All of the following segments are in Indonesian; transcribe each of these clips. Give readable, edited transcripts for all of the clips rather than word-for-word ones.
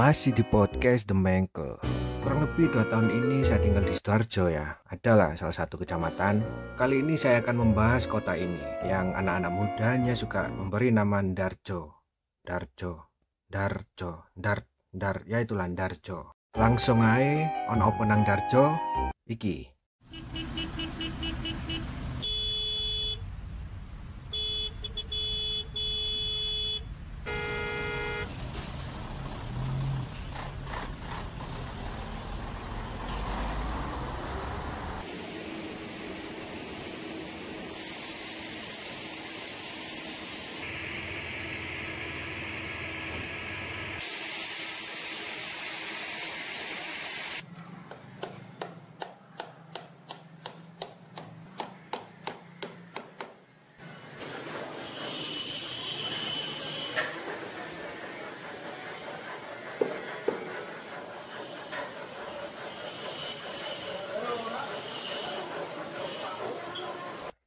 Masih di podcast The Mangle. Kurang lebih 2 tahun ini saya tinggal di Sidoarjo ya. Adalah salah satu kecamatan. Kali ini saya akan membahas kota ini yang anak-anak mudanya suka memberi nama Darjo. Darjo. Langsung ae ono apa nang Darjo iki.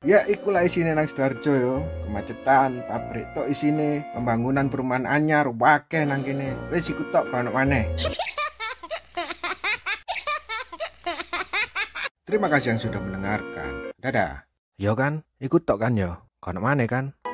Ya ikulah isine nang Sidoarjo yo, kemacetan, pabrik tok isine, pembangunan perumahan anyar wakeh nang kene. Wis iku tok banok maneh. Terima kasih yang sudah mendengarkan. Dadah. Yo kan, iku tok kan yo. Banok maneh kan.